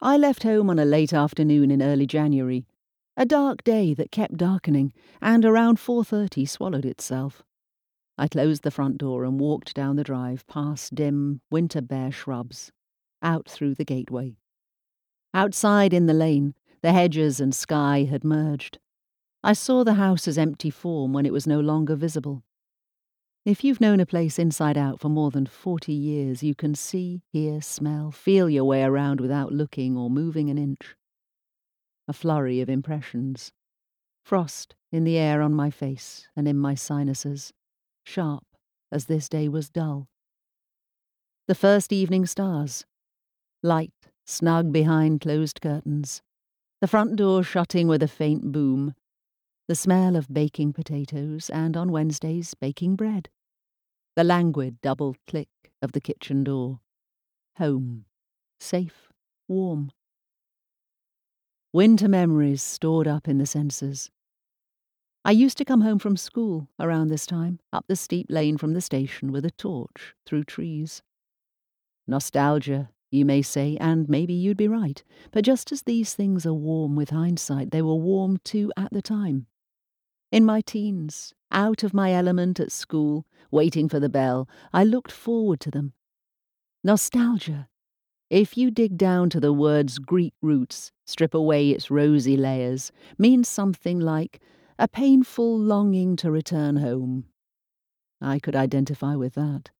I left home on a late afternoon in early January, a dark day that kept darkening, and around 4:30 swallowed itself. I closed the front door and walked down the drive past dim, winter-bare shrubs, out through the gateway. Outside in the lane, the hedges and sky had merged. I saw the house's empty form when it was no longer visible. If you've known a place inside out for more than 40 years, you can see, hear, smell, feel your way around without looking or moving an inch. A flurry of impressions. Frost in the air on my face and in my sinuses, sharp as this day was dull. The first evening stars. Light, snug behind closed curtains. The front door shutting with a faint boom. The smell of baking potatoes and, on Wednesdays, baking bread. The languid double click of the kitchen door. Home. Safe. Warm. Winter memories stored up in the senses. I used to come home from school around this time, up the steep lane from the station with a torch through trees. Nostalgia, you may say, and maybe you'd be right, but just as these things are warm with hindsight, they were warm too at the time. In my teens, out of my element at school, waiting for the bell, I looked forward to them. Nostalgia. If you dig down to the word's Greek roots, strip away its rosy layers, means something like a painful longing to return home. I could identify with that.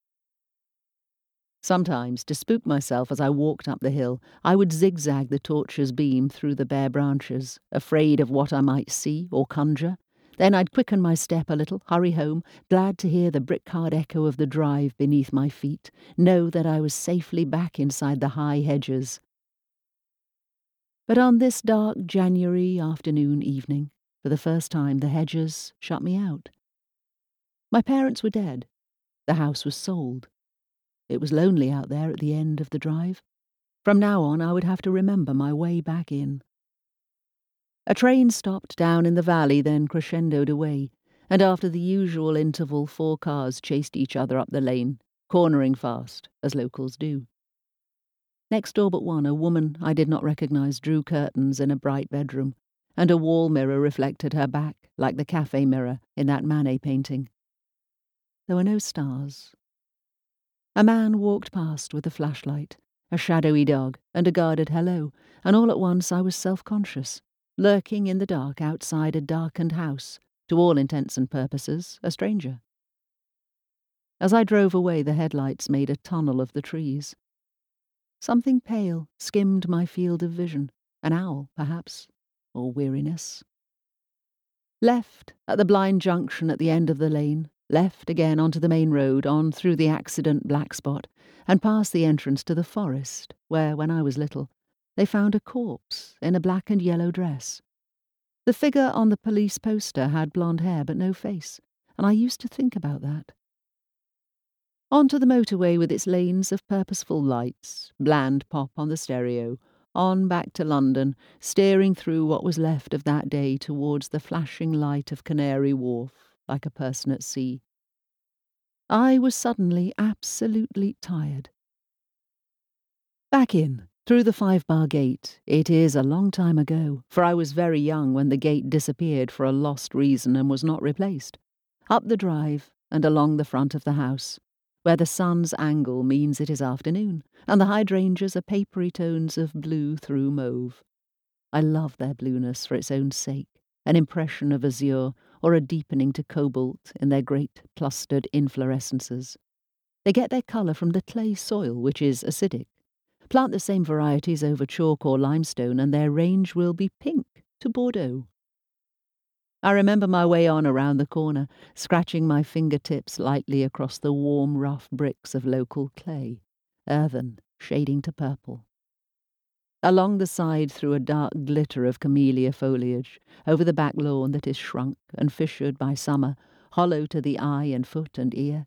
Sometimes, to spook myself as I walked up the hill, I would zigzag the torch's beam through the bare branches, afraid of what I might see or conjure. Then I'd quicken my step a little, hurry home, glad to hear the brick-hard echo of the drive beneath my feet, know that I was safely back inside the high hedges. But on this dark January afternoon evening, for the first time, the hedges shut me out. My parents were dead. The house was sold. It was lonely out there at the end of the drive. From now on, I would have to remember my way back in. A train stopped down in the valley, then crescendoed away, and after the usual interval 4 cars chased each other up the lane, cornering fast, as locals do. Next door but one, a woman I did not recognise drew curtains in a bright bedroom, and a wall mirror reflected her back like the cafe mirror in that Manet painting. There were no stars. A man walked past with a flashlight, a shadowy dog, and a guarded hello, and all at once I was self-conscious, lurking in the dark outside a darkened house, to all intents and purposes, a stranger. As I drove away, the headlights made a tunnel of the trees. Something pale skimmed my field of vision, an owl, perhaps, or weariness. Left at the blind junction at the end of the lane, left again onto the main road, on through the accident black spot, and past the entrance to the forest, where, when I was little, they found a corpse in a black and yellow dress. The figure on the police poster had blonde hair but no face, and I used to think about that. Onto the motorway with its lanes of purposeful lights, bland pop on the stereo, on back to London, steering through what was left of that day towards the flashing light of Canary Wharf, like a person at sea. I was suddenly absolutely tired. Back in. Through the 5-bar gate, it is a long time ago, for I was very young when the gate disappeared for a lost reason and was not replaced, up the drive and along the front of the house, where the sun's angle means it is afternoon, and the hydrangeas are papery tones of blue through mauve. I love their blueness for its own sake, an impression of azure or a deepening to cobalt in their great clustered inflorescences. They get their colour from the clay soil, which is acidic. Plant the same varieties over chalk or limestone and their range will be pink to Bordeaux. I remember my way on around the corner, scratching my fingertips lightly across the warm, rough bricks of local clay, earthen, shading to purple. Along the side through a dark glitter of camellia foliage, over the back lawn that is shrunk and fissured by summer, hollow to the eye and foot and ear.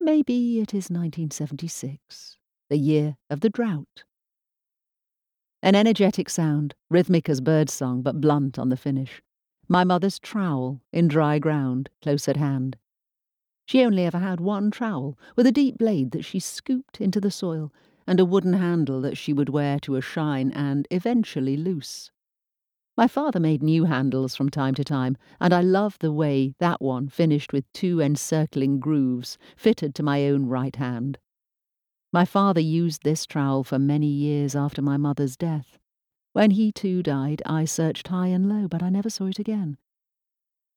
Maybe it is 1976. The year of the drought. An energetic sound, rhythmic as birdsong but blunt on the finish. My mother's trowel in dry ground, close at hand. She only ever had one trowel, with a deep blade that she scooped into the soil, and a wooden handle that she would wear to a shrine and eventually loose. My father made new handles from time to time, and I loved the way that one finished with two encircling grooves fitted to my own right hand. My father used this trowel for many years after my mother's death. When he too died, I searched high and low, but I never saw it again.